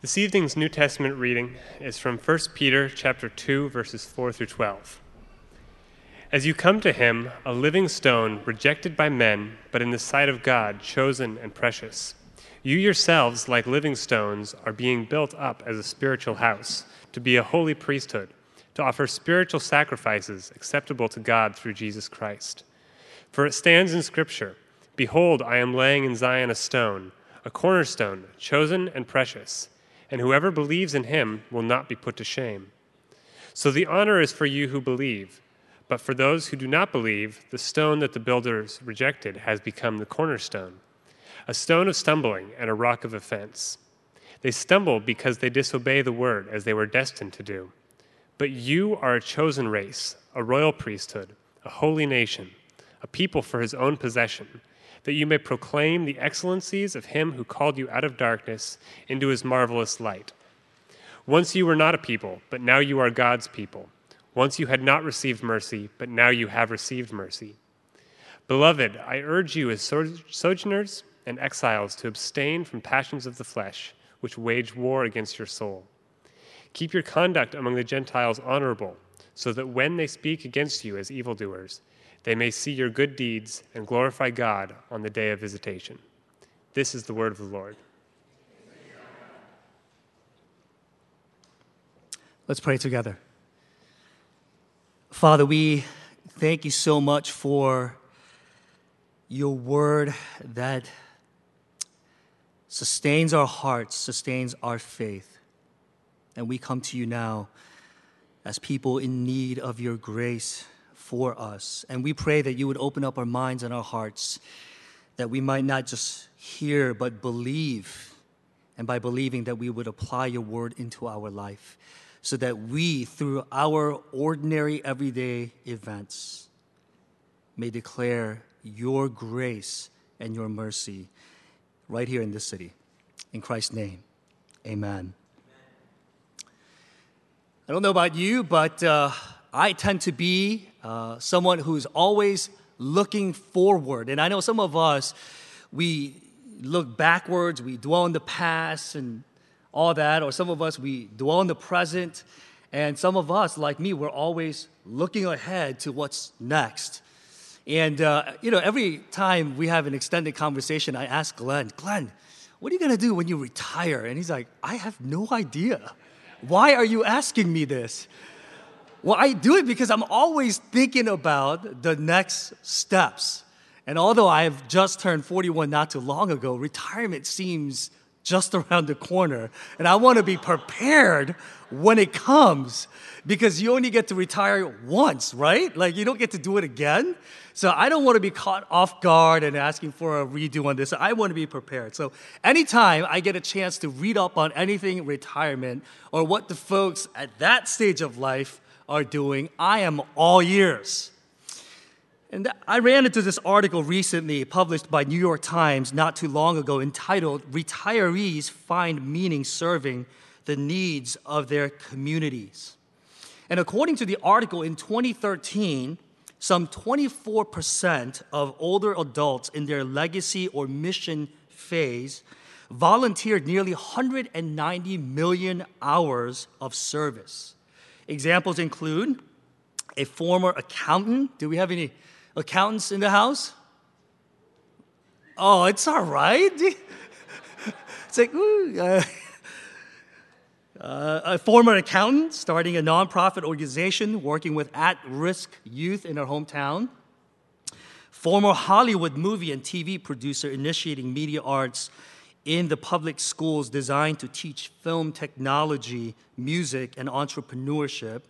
This evening's New Testament reading is from 1 Peter chapter 2, verses 4 through 12. As you come to him, a living stone rejected by men, but in the sight of God, chosen and precious. You yourselves, like living stones, are being built up as a spiritual house, to be a holy priesthood, to offer spiritual sacrifices acceptable to God through Jesus Christ. For it stands in Scripture, "Behold, I am laying in Zion a stone, a cornerstone, chosen and precious. And whoever believes in him will not be put to shame." So the honor is for you who believe, but for those who do not believe, the stone that the builders rejected has become the cornerstone, a stone of stumbling and a rock of offense. They stumble because they disobey the word as they were destined to do. But you are a chosen race, a royal priesthood, a holy nation, a people for his own possession, that you may proclaim the excellencies of him who called you out of darkness into his marvelous light. Once you were not a people, but now you are God's people. Once you had not received mercy, but now you have received mercy. Beloved, I urge you as sojourners and exiles to abstain from passions of the flesh, which wage war against your soul. Keep your conduct among the Gentiles honorable, so that when they speak against you as evildoers, they may see your good deeds and glorify God on the day of visitation. This is the word of the Lord. Let's pray together. Father, we thank you so much for your word that sustains our hearts, sustains our faith. And we come to you now as people in need of your grace for us. And we pray that you would open up our minds and our hearts, that we might not just hear but believe, and by believing that we would apply your word into our life, so that we, through our ordinary everyday events, may declare your grace and your mercy right here in this city. In Christ's name, amen. I don't know about you, but I tend to be someone who's always looking forward. And I know some of us, we look backwards, we dwell on the past and all that, or some of us, we dwell on the present. And some of us, like me, we're always looking ahead to what's next. And, every time we have an extended conversation, I ask Glenn, what are you going to do when you retire? And he's like, I have no idea. Why are you asking me this? Well, I do it because I'm always thinking about the next steps. And although I have just turned 41 not too long ago, retirement seems just around the corner. And I want to be prepared when it comes, because you only get to retire once, right? Like, you don't get to do it again. So I don't want to be caught off guard and asking for a redo on this. I want to be prepared. So anytime I get a chance to read up on anything retirement or what the folks at that stage of life are doing, I am all ears. And I ran into this article recently published by New York Times not too long ago entitled, "Retirees Find Meaning Serving the Needs of Their Communities." And according to the article, in 2013, some 24% of older adults in their legacy or mission phase volunteered nearly 190 million hours of service. Examples include a former accountant. Do we have any accountants in the house? Oh, it's all right. It's like, ooh. A former accountant starting a nonprofit organization working with at-risk youth in her hometown. Former Hollywood movie and TV producer initiating media arts in the public schools designed to teach film technology, music, and entrepreneurship,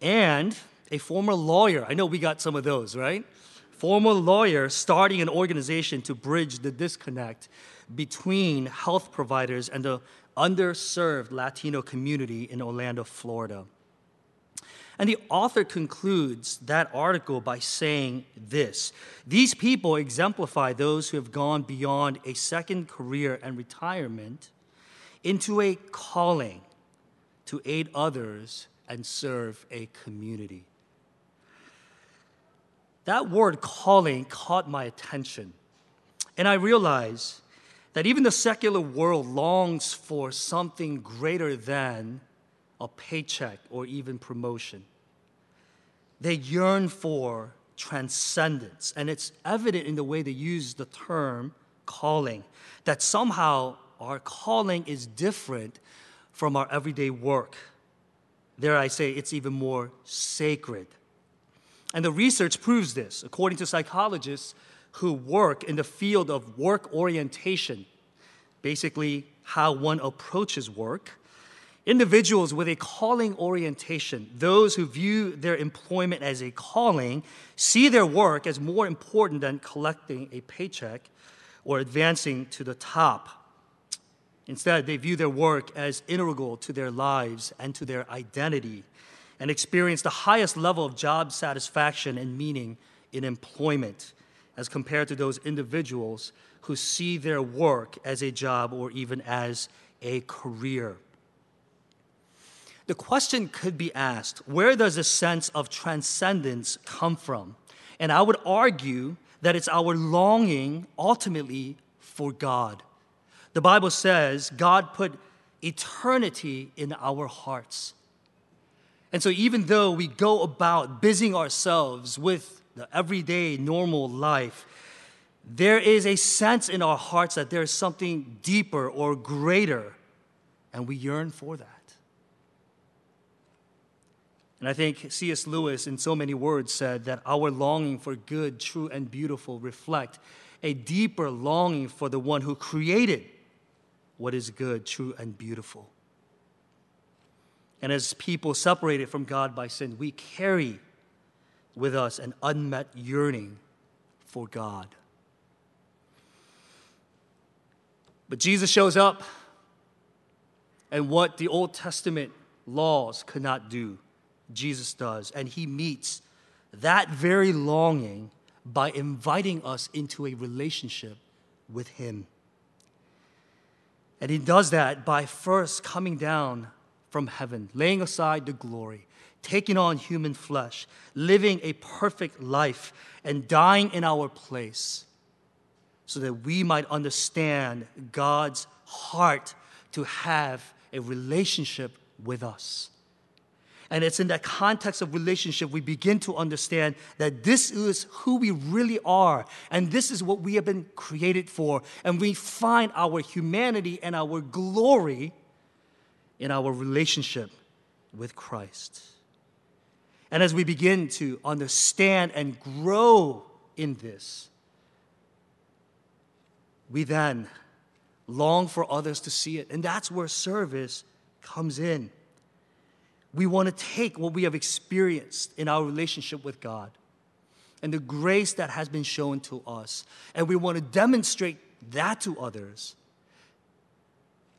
and a former lawyer. I know we got some of those, right? Former lawyer starting an organization to bridge the disconnect between health providers and the underserved Latino community in Orlando, Florida. And the author concludes that article by saying this: these people exemplify those who have gone beyond a second career and retirement into a calling to aid others and serve a community. That word calling caught my attention. And I realized that even the secular world longs for something greater than a paycheck or even promotion. They yearn for transcendence, and it's evident in the way they use the term calling, that somehow our calling is different from our everyday work. There I say it's even more sacred. And the research proves this. According to psychologists who work in the field of work orientation, basically how one approaches work, individuals with a calling orientation, those who view their employment as a calling, see their work as more important than collecting a paycheck or advancing to the top. Instead, they view their work as integral to their lives and to their identity, and experience the highest level of job satisfaction and meaning in employment as compared to those individuals who see their work as a job or even as a career. The question could be asked, where does a sense of transcendence come from? And I would argue that it's our longing ultimately for God. The Bible says God put eternity in our hearts. And so even though we go about busying ourselves with the everyday normal life, there is a sense in our hearts that there is something deeper or greater, and we yearn for that. And I think C.S. Lewis, in so many words, said that our longing for good, true, and beautiful reflect a deeper longing for the one who created what is good, true, and beautiful. And as people separated from God by sin, we carry with us an unmet yearning for God. But Jesus shows up, and what the Old Testament laws could not do, Jesus does, and he meets that very longing by inviting us into a relationship with him. And he does that by first coming down from heaven, laying aside the glory, taking on human flesh, living a perfect life, and dying in our place so that we might understand God's heart to have a relationship with us. And it's in that context of relationship we begin to understand that this is who we really are, and this is what we have been created for. And we find our humanity and our glory in our relationship with Christ. And as we begin to understand and grow in this, we then long for others to see it. And that's where service comes in. We want to take what we have experienced in our relationship with God and the grace that has been shown to us, and we want to demonstrate that to others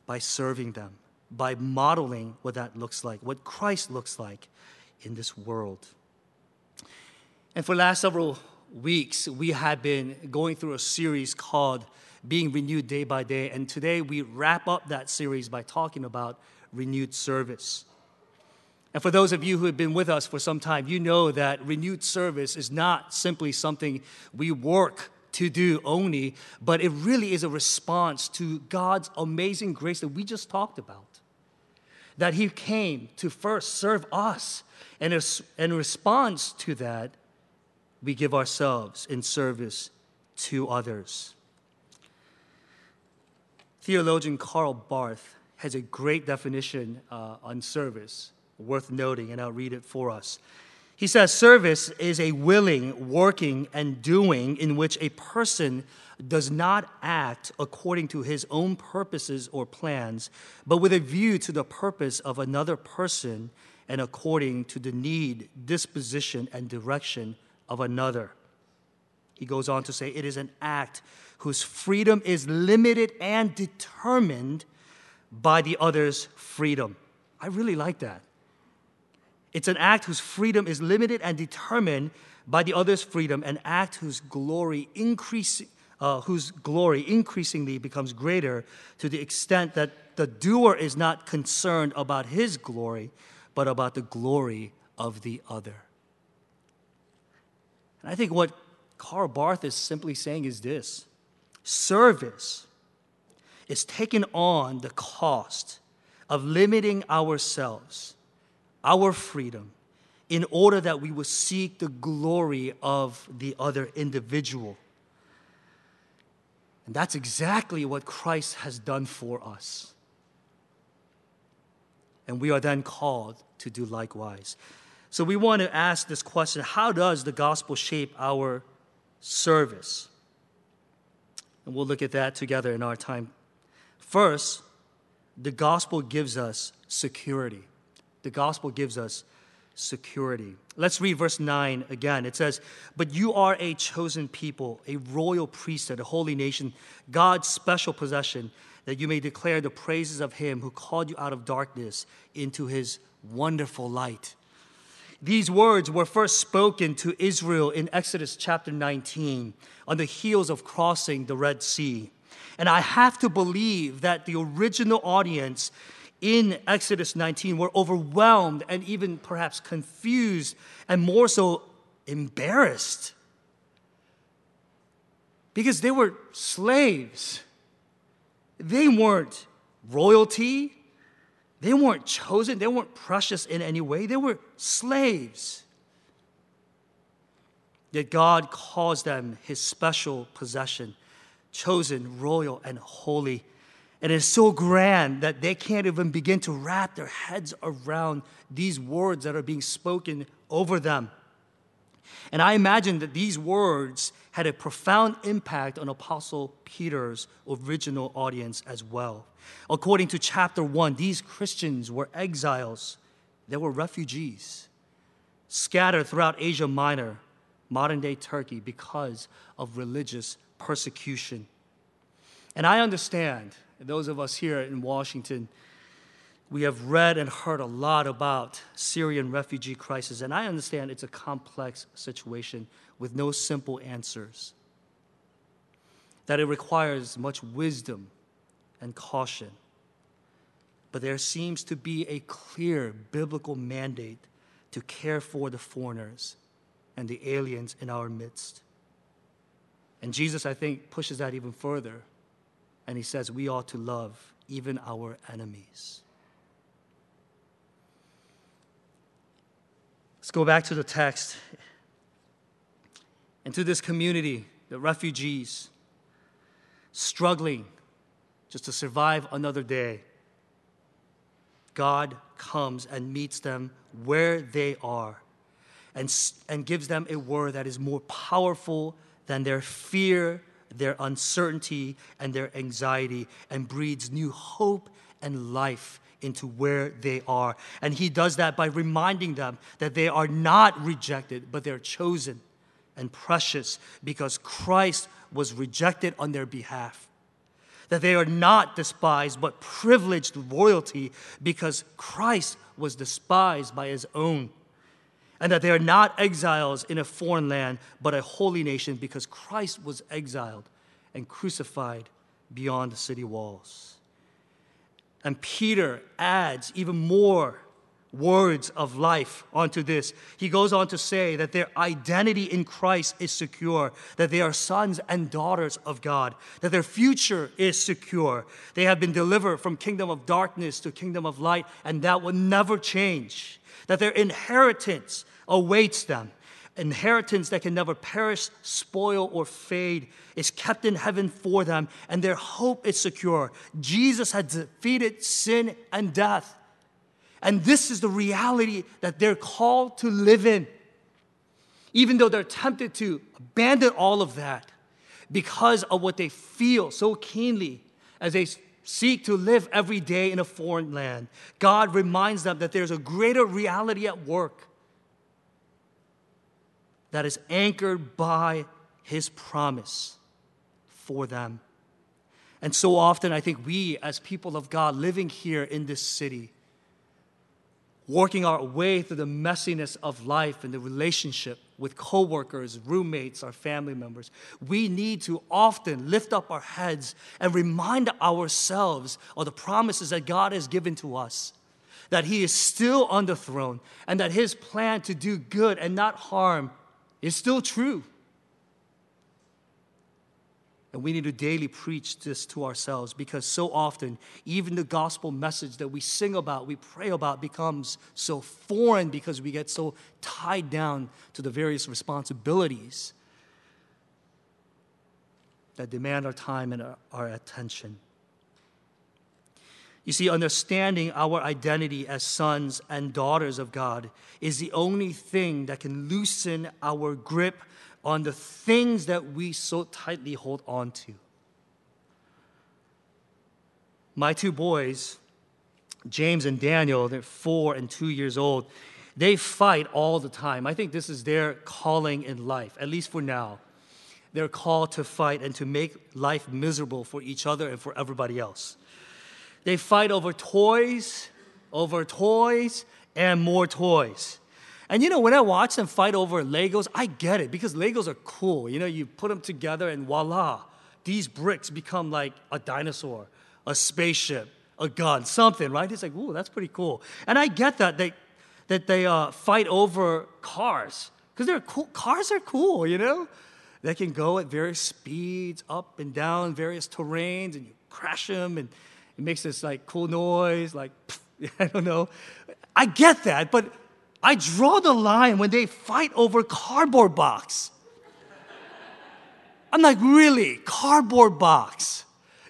by serving them, by modeling what that looks like, what Christ looks like in this world. And for the last several weeks, we have been going through a series called Being Renewed Day by Day, and today we wrap up that series by talking about renewed service. And for those of you who have been with us for some time, you know that renewed service is not simply something we work to do only, but it really is a response to God's amazing grace that we just talked about. That he came to first serve us, and in response to that, we give ourselves in service to others. Theologian Karl Barth has a great definition on service, worth noting, and I'll read it for us. He says, service is a willing, working, and doing in which a person does not act according to his own purposes or plans, but with a view to the purpose of another person and according to the need, disposition, and direction of another. He goes on to say, it is an act whose freedom is limited and determined by the other's freedom. I really like that. It's an act whose freedom is limited and determined by the other's freedom, an act whose glory increasingly becomes greater to the extent that the doer is not concerned about his glory, but about the glory of the other. And I think what Karl Barth is simply saying is this: service is taking on the cost of limiting ourselves, our freedom, in order that we will seek the glory of the other individual. And that's exactly what Christ has done for us. And we are then called to do likewise. So we want to ask this question: how does the gospel shape our service? And we'll look at that together in our time. First, the gospel gives us security. The gospel gives us security. Let's read verse 9 again. It says, "But you are a chosen people, a royal priesthood, a holy nation, God's special possession, that you may declare the praises of him who called you out of darkness into his wonderful light." These words were first spoken to Israel in Exodus chapter 19 on the heels of crossing the Red Sea. And I have to believe that the original audience in Exodus 19 were overwhelmed and even perhaps confused and more so embarrassed, because they were slaves. They weren't royalty. They weren't chosen. They weren't precious in any way. They were slaves. Yet God calls them his special possession, chosen, royal, and holy. And it's so grand that they can't even begin to wrap their heads around these words that are being spoken over them. And I imagine that these words had a profound impact on Apostle Peter's original audience as well. According to chapter 1, these Christians were exiles. They were refugees scattered throughout Asia Minor, modern-day Turkey, because of religious persecution. And I understand, those of us here in Washington, we have read and heard a lot about Syrian refugee crisis, and I understand it's a complex situation with no simple answers, that it requires much wisdom and caution. But there seems to be a clear biblical mandate to care for the foreigners and the aliens in our midst. And Jesus, I think, pushes that even further, and he says we ought to love even our enemies. Let's go back to the text. And to this community, the refugees, struggling just to survive another day, God comes and meets them where they are and gives them a word that is more powerful than their fear, their uncertainty, and their anxiety, and breeds new hope and life into where they are. And he does that by reminding them that they are not rejected, but they're chosen and precious because Christ was rejected on their behalf. That they are not despised, but privileged royalty because Christ was despised by his own. And that they are not exiles in a foreign land, but a holy nation because Christ was exiled and crucified beyond the city walls. And Peter adds even more words of life onto this. He goes on to say that their identity in Christ is secure, that they are sons and daughters of God, that their future is secure. They have been delivered from kingdom of darkness to kingdom of light, and that will never change, that their inheritance awaits them. Inheritance that can never perish, spoil, or fade is kept in heaven for them, and their hope is secure. Jesus had defeated sin and death, and this is the reality that they're called to live in, even though they're tempted to abandon all of that because of what they feel so keenly as they seek to live every day in a foreign land. God reminds them that there's a greater reality at work that is anchored by his promise for them. And so often, I think we, as people of God living here in this city, working our way through the messiness of life and the relationship with coworkers, roommates, our family members, we need to often lift up our heads and remind ourselves of the promises that God has given to us, that he is still on the throne and that his plan to do good and not harm is still true. And we need to daily preach this to ourselves, because so often, even the gospel message that we sing about, we pray about, becomes so foreign because we get so tied down to the various responsibilities that demand our time and our attention. You see, understanding our identity as sons and daughters of God is the only thing that can loosen our grip on the things that we so tightly hold on to. My two boys, James and Daniel, they're 4 and 2 years old. They fight all the time. I think this is their calling in life, at least for now. They're called to fight and to make life miserable for each other and for everybody else. They fight over toys, and more toys. And you know, when I watch them fight over Legos, I get it, because Legos are cool. You know, you put them together and voila, these bricks become like a dinosaur, a spaceship, a gun, something, right? It's like, ooh, that's pretty cool. And I get that they fight over cars, because they're cool. Cars are cool, you know? They can go at various speeds, up and down various terrains, and you crash them, and it makes this like cool noise, like, pff, I don't know. I get that, but I draw the line when they fight over cardboard box. I'm like, really? Cardboard box?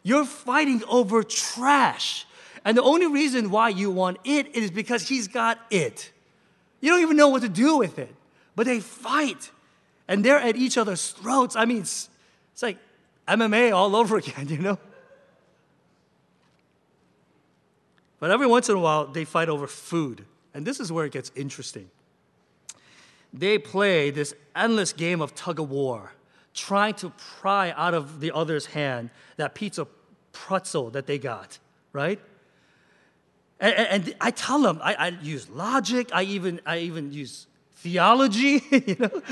You're fighting over trash. And the only reason why you want it is because he's got it. You don't even know what to do with it. But they fight, and they're at each other's throats. I mean, it's like MMA all over again, you know? But every once in a while, they fight over food. And this is where it gets interesting. They play this endless game of tug-of-war, trying to pry out of the other's hand that pizza pretzel that they got, right? And I tell them, I use logic, I even use theology, you know?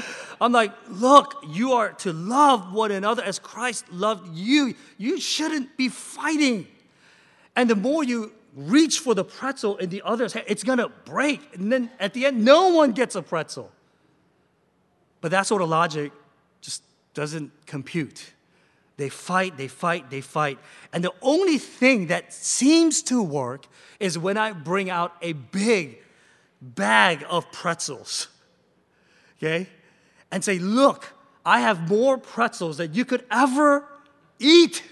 I'm like, look, you are to love one another as Christ loved you. You shouldn't be fighting. And the more you reach for the pretzel in the other's hand, it's going to break. And then at the end, no one gets a pretzel. But that sort of logic just doesn't compute. They fight, they fight, they fight. And the only thing that seems to work is when I bring out a big bag of pretzels, okay? And say, look, I have more pretzels than you could ever eat.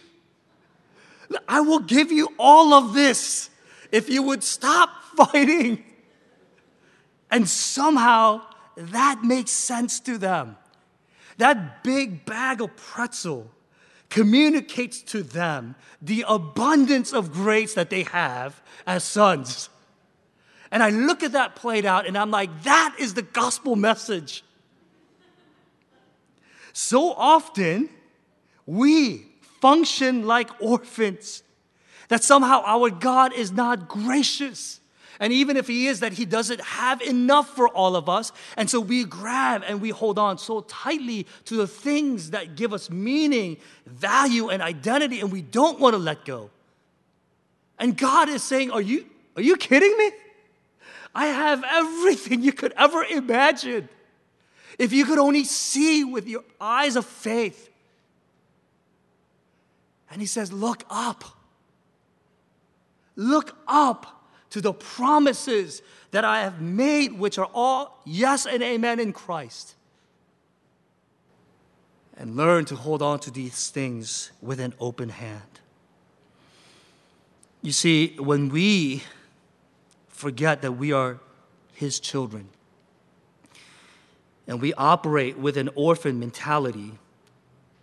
I will give you all of this if you would stop fighting. And somehow that makes sense to them. That big bag of pretzel communicates to them the abundance of grace that they have as sons. And I look at that played out and I'm like, that is the gospel message. So often we function like orphans, that somehow our God is not gracious. And even if he is, that he doesn't have enough for all of us. And so we grab and we hold on so tightly to the things that give us meaning, value, and identity, and we don't want to let go. And God is saying, are you kidding me? I have everything you could ever imagine. If you could only see with your eyes of faith. And he says, look up. Look up to the promises that I have made, which are all yes and amen in Christ. And learn to hold on to these things with an open hand. You see, when we forget that we are his children, and we operate with an orphan mentality,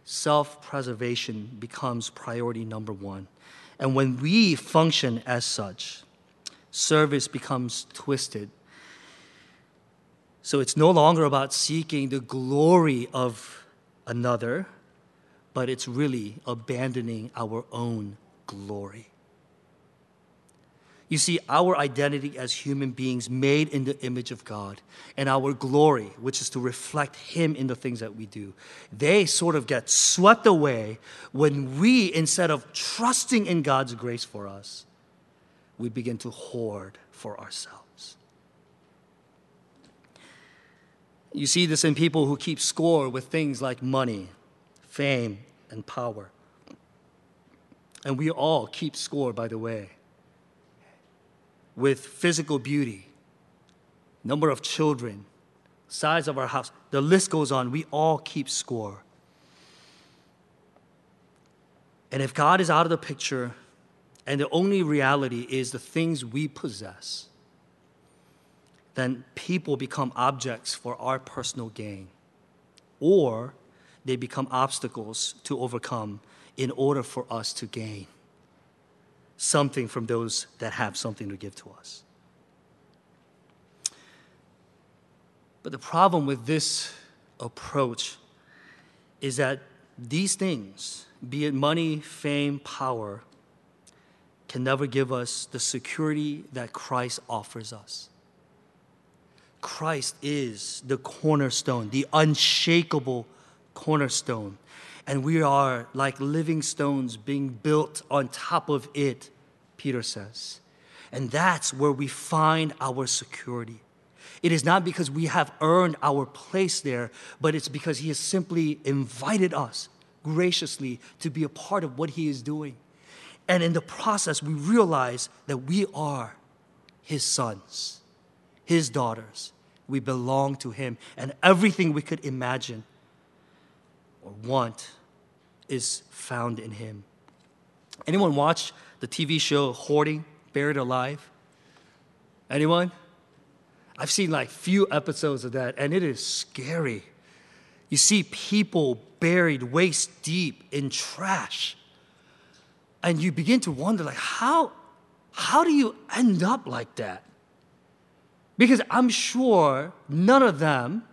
self-preservation becomes priority number one. And when we function as such, service becomes twisted. So it's no longer about seeking the glory of another, but it's really abandoning our own glory. You see, our identity as human beings made in the image of God and our glory, which is to reflect him in the things that we do, they sort of get swept away when we, instead of trusting in God's grace for us, we begin to hoard for ourselves. You see this in people who keep score with things like money, fame, and power. And we all keep score, by the way, with physical beauty, number of children, size of our house. The list goes on. We all keep score. And if God is out of the picture, and the only reality is the things we possess, then people become objects for our personal gain, or they become obstacles to overcome in order for us to gain something from those that have something to give to us. But the problem with this approach is that these things, be it money, fame, power, can never give us the security that Christ offers us. Christ is the cornerstone, the unshakable cornerstone, and we are like living stones being built on top of it, Peter says. And that's where we find our security. It is not because we have earned our place there, but it's because he has simply invited us graciously to be a part of what he is doing. And in the process, we realize that we are his sons, his daughters. We belong to him. And everything we could imagine or want is found in him. Anyone watch the TV show Hoarding, Buried Alive? Anyone? I've seen like few episodes of that, and it is scary. You see people buried waist deep in trash. And you begin to wonder, like, how do you end up like that? Because I'm sure none of them,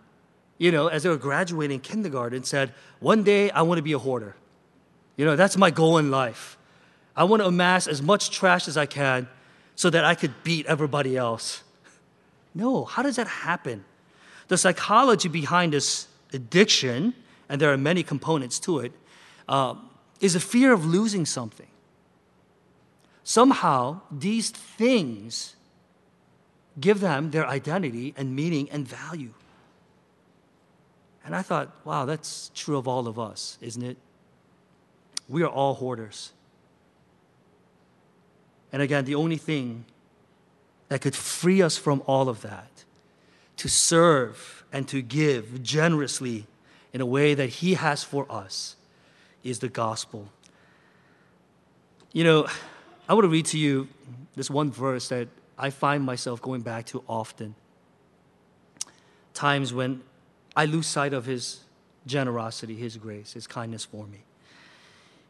you know, as they were graduating kindergarten, said, one day I want to be a hoarder. You know, that's my goal in life. I want to amass as much trash as I can so that I could beat everybody else. No, how does that happen? The psychology behind this addiction, and there are many components to it, is a fear of losing something. Somehow, these things give them their identity and meaning and value. And I thought, wow, that's true of all of us, isn't it? We are all hoarders. And again, the only thing that could free us from all of that, to serve and to give generously in a way that he has for us, is the gospel. You know, I want to read to you this one verse that I find myself going back to often. Times when I lose sight of his generosity, his grace, his kindness for me.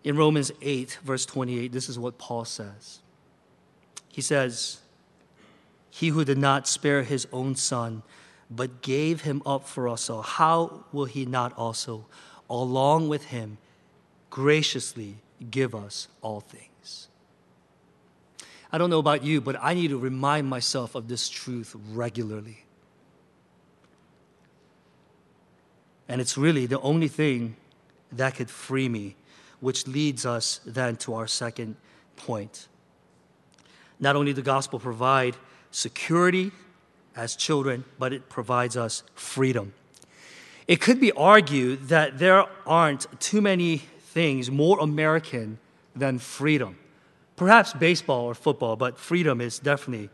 In Romans 8, verse 28, this is what Paul says. He says, "He who did not spare his own son, but gave him up for us all, how will he not also, along with him, graciously give us all things?" I don't know about you, but I need to remind myself of this truth regularly. And it's really the only thing that could free me, which leads us then to our second point. Not only does the gospel provide security as children, but it provides us freedom. It could be argued that there aren't too many things more American than freedom. Perhaps baseball or football, but freedom is definitely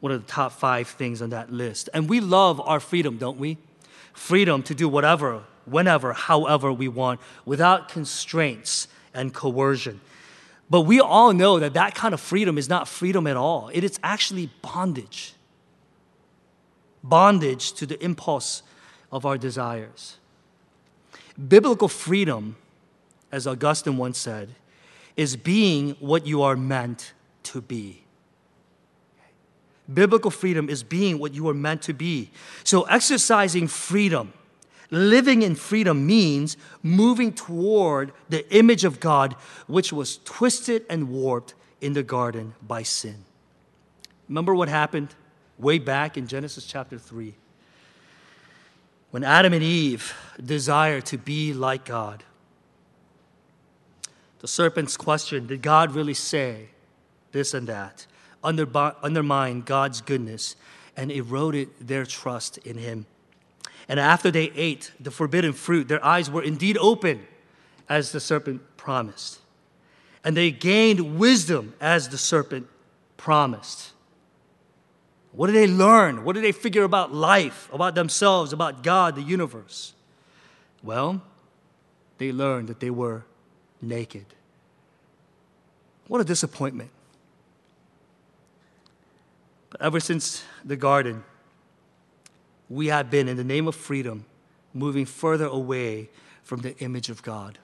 one of the top 5 things on that list. And we love our freedom, don't we? Freedom to do whatever, whenever, however we want, without constraints and coercion. But we all know that that kind of freedom is not freedom at all. It is actually bondage. Bondage to the impulse of our desires. Biblical freedom, as Augustine once said, is being what you are meant to be. Biblical freedom is being what you are meant to be. So exercising freedom, living in freedom, means moving toward the image of God, which was twisted and warped in the garden by sin. Remember what happened way back in Genesis chapter 3? When Adam and Eve desired to be like God, the serpent's question, did God really say this and that, undermined God's goodness and eroded their trust in him. And after they ate the forbidden fruit, their eyes were indeed open, as the serpent promised. And they gained wisdom as the serpent promised. What did they learn? What did they figure about life, about themselves, about God, the universe? Well, they learned that they were naked. What a disappointment. But ever since the garden, we have been, in the name of freedom, moving further away from the image of God.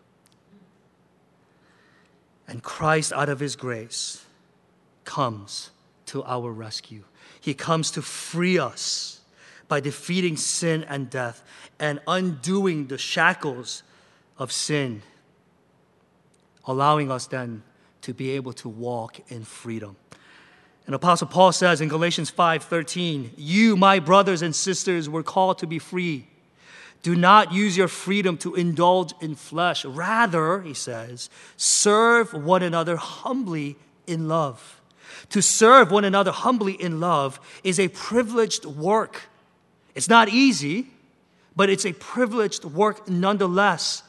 And Christ, out of his grace, comes to our rescue. He comes to free us by defeating sin and death and undoing the shackles of sin, allowing us then to be able to walk in freedom. And Apostle Paul says in Galatians 5:13, "You, my brothers and sisters, were called to be free. Do not use your freedom to indulge in flesh. Rather," he says, "serve one another humbly in love." To serve one another humbly in love is a privileged work. It's not easy, but it's a privileged work nonetheless.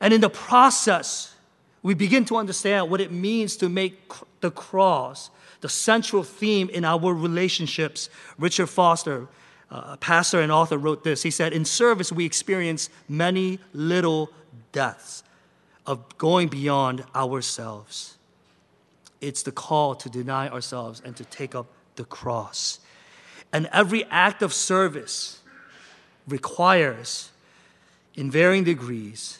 And in the process, we begin to understand what it means to make the cross the central theme in our relationships. Richard Foster, a pastor and author, wrote this. He said, "In service, we experience many little deaths of going beyond ourselves. It's the call to deny ourselves and to take up the cross." And every act of service requires, in varying degrees,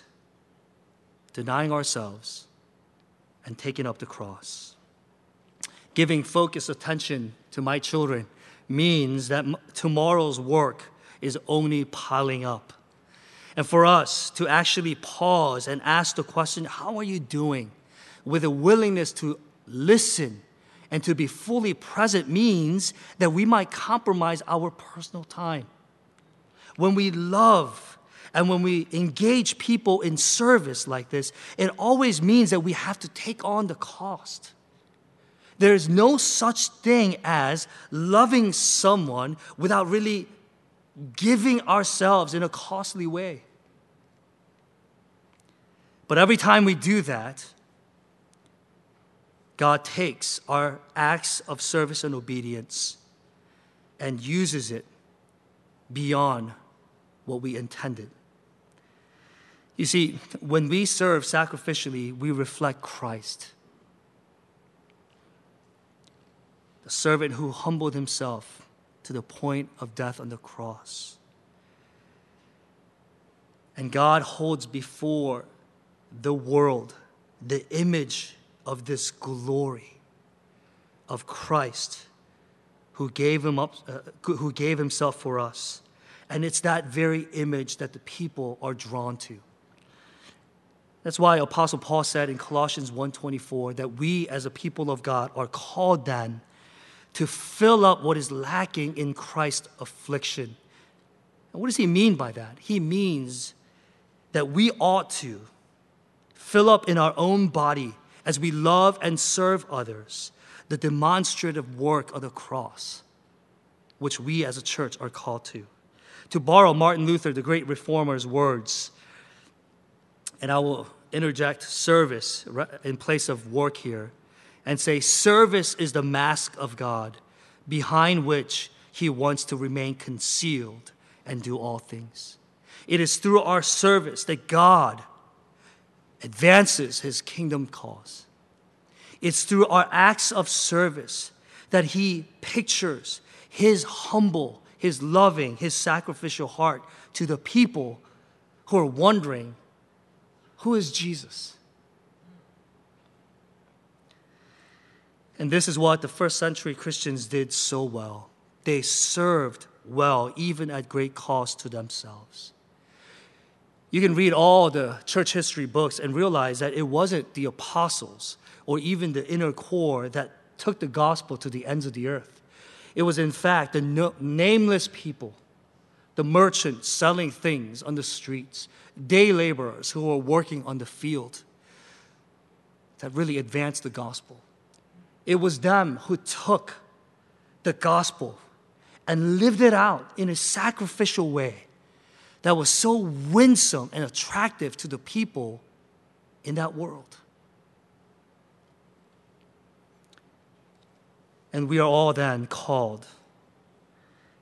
denying ourselves and taking up the cross. Giving focused attention to my children means that tomorrow's work is only piling up. And for us to actually pause and ask the question, how are you doing? With a willingness to listen and to be fully present means that we might compromise our personal time. When we love and when we engage people in service like this, it always means that we have to take on the cost. There is no such thing as loving someone without really giving ourselves in a costly way. But every time we do that, God takes our acts of service and obedience and uses it beyond what we intended. You see, when we serve sacrificially, we reflect Christ, the servant who humbled himself to the point of death on the cross. And God holds before the world the image of this glory of Christ who gave himself for us. And it's that very image that the people are drawn to. That's why Apostle Paul said in Colossians 1:24 that we as a people of God are called then to fill up what is lacking in Christ's affliction. And what does he mean by that? He means that we ought to fill up in our own body as we love and serve others the demonstrative work of the cross, which we as a church are called to. To borrow Martin Luther, the great reformer's words, and I will interject service in place of work here, and say, service is the mask of God behind which he wants to remain concealed and do all things. It is through our service that God advances his kingdom cause. It's through our acts of service that he pictures his humble, his loving, his sacrificial heart to the people who are wondering, who is Jesus? And this is what the first century Christians did so well. They served well, even at great cost to themselves. You can read all the church history books and realize that it wasn't the apostles or even the inner core that took the gospel to the ends of the earth. It was, in fact, the nameless people, the merchants selling things on the streets, day laborers who were working on the field that really advanced the gospel. It was them who took the gospel and lived it out in a sacrificial way that was so winsome and attractive to the people in that world. And we are all then called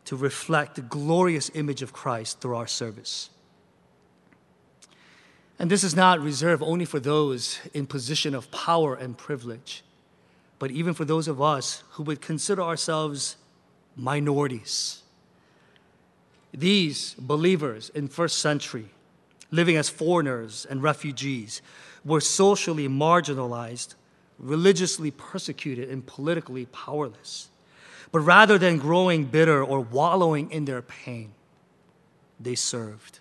to reflect the glorious image of Christ through our service. And this is not reserved only for those in position of power and privilege, but even for those of us who would consider ourselves minorities. These believers in first century, living as foreigners and refugees, were socially marginalized, religiously persecuted, and politically powerless. But rather than growing bitter or wallowing in their pain, they served.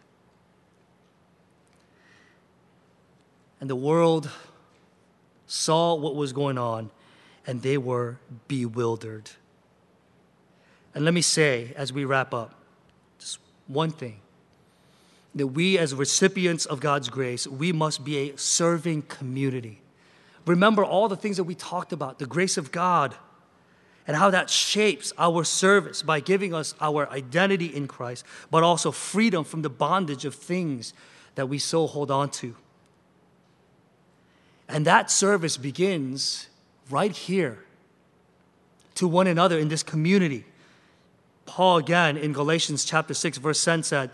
And the world saw what was going on, and they were bewildered. And let me say, as we wrap up, just one thing, that we as recipients of God's grace, we must be a serving community. Remember all the things that we talked about, the grace of God, and how that shapes our service by giving us our identity in Christ, but also freedom from the bondage of things that we so hold on to. And that service begins right here to one another in this community. Paul again in Galatians chapter 6 verse 10 said,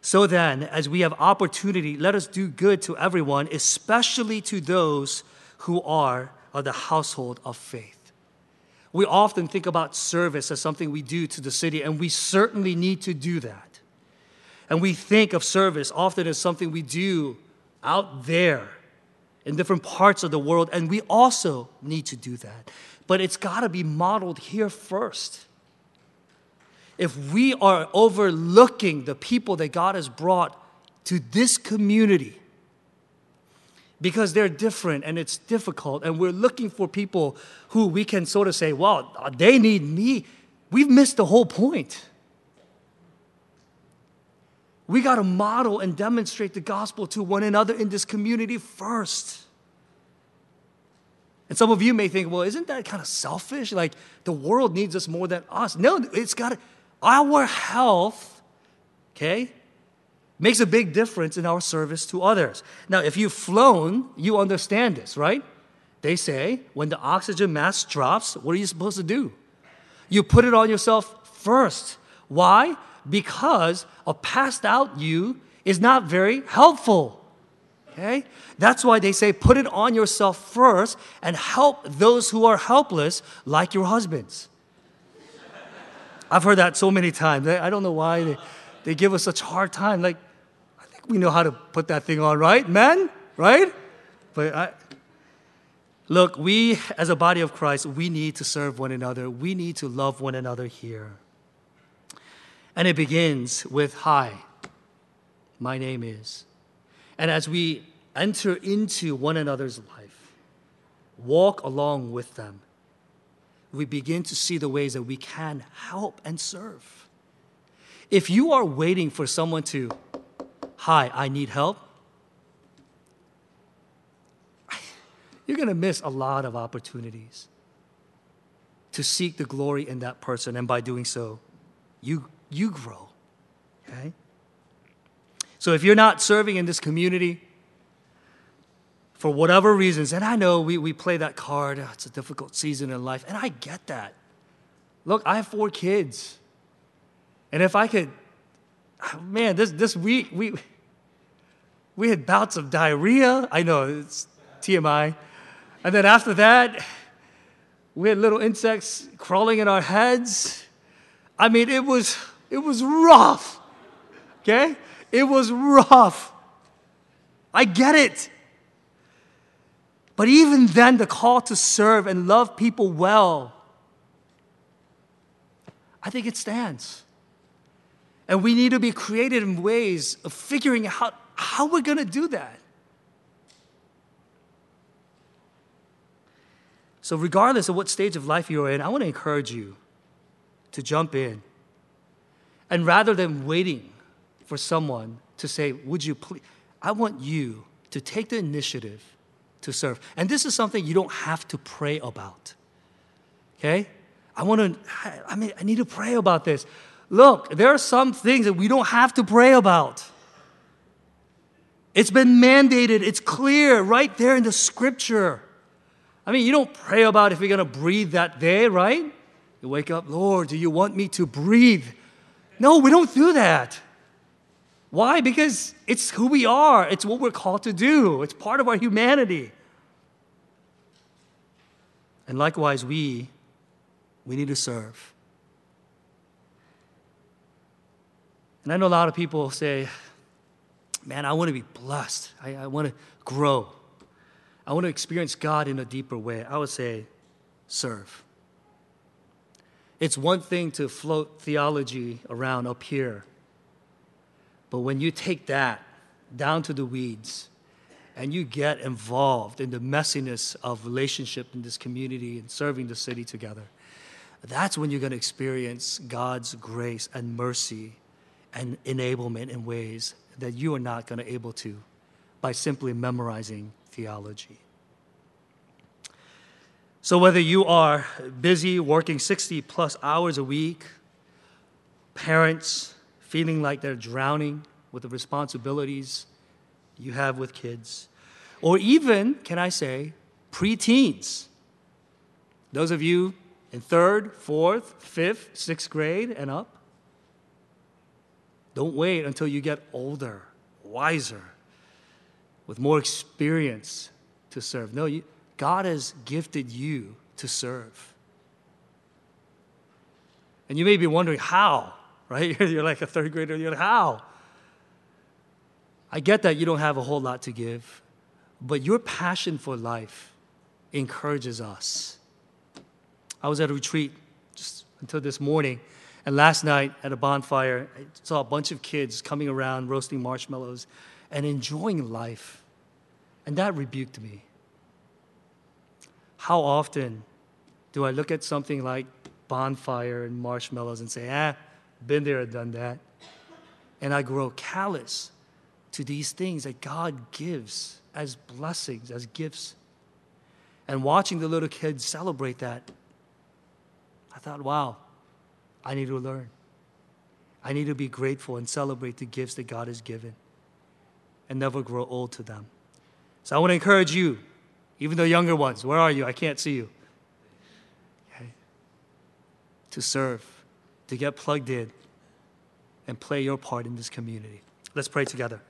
"So then, as we have opportunity, let us do good to everyone, especially to those who are of the household of faith." We often think about service as something we do to the city, and we certainly need to do that. And we think of service often as something we do out there in different parts of the world, and we also need to do that. But it's got to be modeled here first. If we are overlooking the people that God has brought to this community because they're different and it's difficult, and we're looking for people who we can sort of say, well, they need me, we've missed the whole point. We got to model and demonstrate the gospel to one another in this community first. And some of you may think, well, isn't that kind of selfish? Like, the world needs us more than us. No, it's got to, our health, okay, makes a big difference in our service to others. Now, if you've flown, you understand this, right? They say when the oxygen mask drops, what are you supposed to do? You put it on yourself first. Why? Because a passed out you is not very helpful, okay? That's why they say put it on yourself first and help those who are helpless, like your husbands. I've heard that so many times. I don't know why they give us such a hard time. Like, I think we know how to put that thing on, right, men? Right? But look, we as a body of Christ, we need to serve one another. We need to love one another here. And it begins with, hi, my name is. And as we enter into one another's life, walk along with them, we begin to see the ways that we can help and serve. If you are waiting for someone to, hi, I need help, you're going to miss a lot of opportunities to seek the glory in that person. And by doing so, you grow, okay? So if you're not serving in this community, for whatever reasons, and I know we play that card, oh, it's a difficult season in life, and I get that. Look, I have 4 kids. And if I could, man, this week, we had bouts of diarrhea. I know, it's TMI. And then after that, we had little insects crawling in our heads. I mean, it was rough, okay? It was rough. I get it. But even then, the call to serve and love people well, I think it stands. And we need to be creative in ways of figuring out how we're going to do that. So regardless of what stage of life you're in, I want to encourage you to jump in. And rather than waiting for someone to say, would you please, I want you to take the initiative to serve. And this is something you don't have to pray about, okay? I need to pray about this. Look, there are some things that we don't have to pray about. It's been mandated. It's clear right there in the Scripture. I mean, you don't pray about if you're going to breathe that day, right? You wake up, Lord, do you want me to breathe? No, we don't do that. Why? Because it's who we are. It's what we're called to do. It's part of our humanity. And likewise, we need to serve. And I know a lot of people say, man, I want to be blessed. I want to grow. I want to experience God in a deeper way. I would say, serve. It's one thing to float theology around up here. But when you take that down to the weeds and you get involved in the messiness of relationship in this community and serving the city together, that's when you're going to experience God's grace and mercy and enablement in ways that you are not going to be able to by simply memorizing theology. So whether you are busy working 60-plus hours a week, parents feeling like they're drowning with the responsibilities you have with kids, or even, can I say, preteens. Those of you in 3rd, 4th, 5th, 6th grade and up, don't wait until you get older, wiser, with more experience to serve. No, God has gifted you to serve. And you may be wondering how, right? You're like a 3rd grader. You're like, how? I get that you don't have a whole lot to give, but your passion for life encourages us. I was at a retreat just until this morning, and last night at a bonfire, I saw a bunch of kids coming around roasting marshmallows and enjoying life. And that rebuked me. How often do I look at something like bonfire and marshmallows and say, been there, done that. And I grow callous to these things that God gives as blessings, as gifts. And watching the little kids celebrate that, I thought, wow, I need to learn. I need to be grateful and celebrate the gifts that God has given and never grow old to them. So I want to encourage you, even the younger ones, where are you? I can't see you. Okay. To serve, to get plugged in, and play your part in this community. Let's pray together.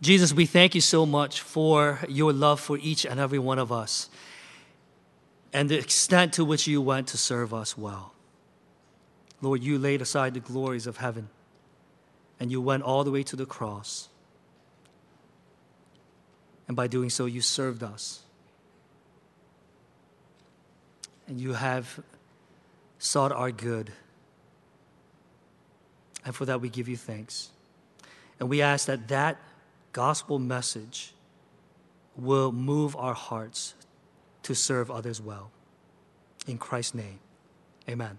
Jesus, we thank you so much for your love for each and every one of us and the extent to which you went to serve us well. Lord, you laid aside the glories of heaven and you went all the way to the cross. And by doing so, you served us. And you have sought our good. And for that, we give you thanks. And we ask that that gospel message will move our hearts to serve others well. In Christ's name, amen.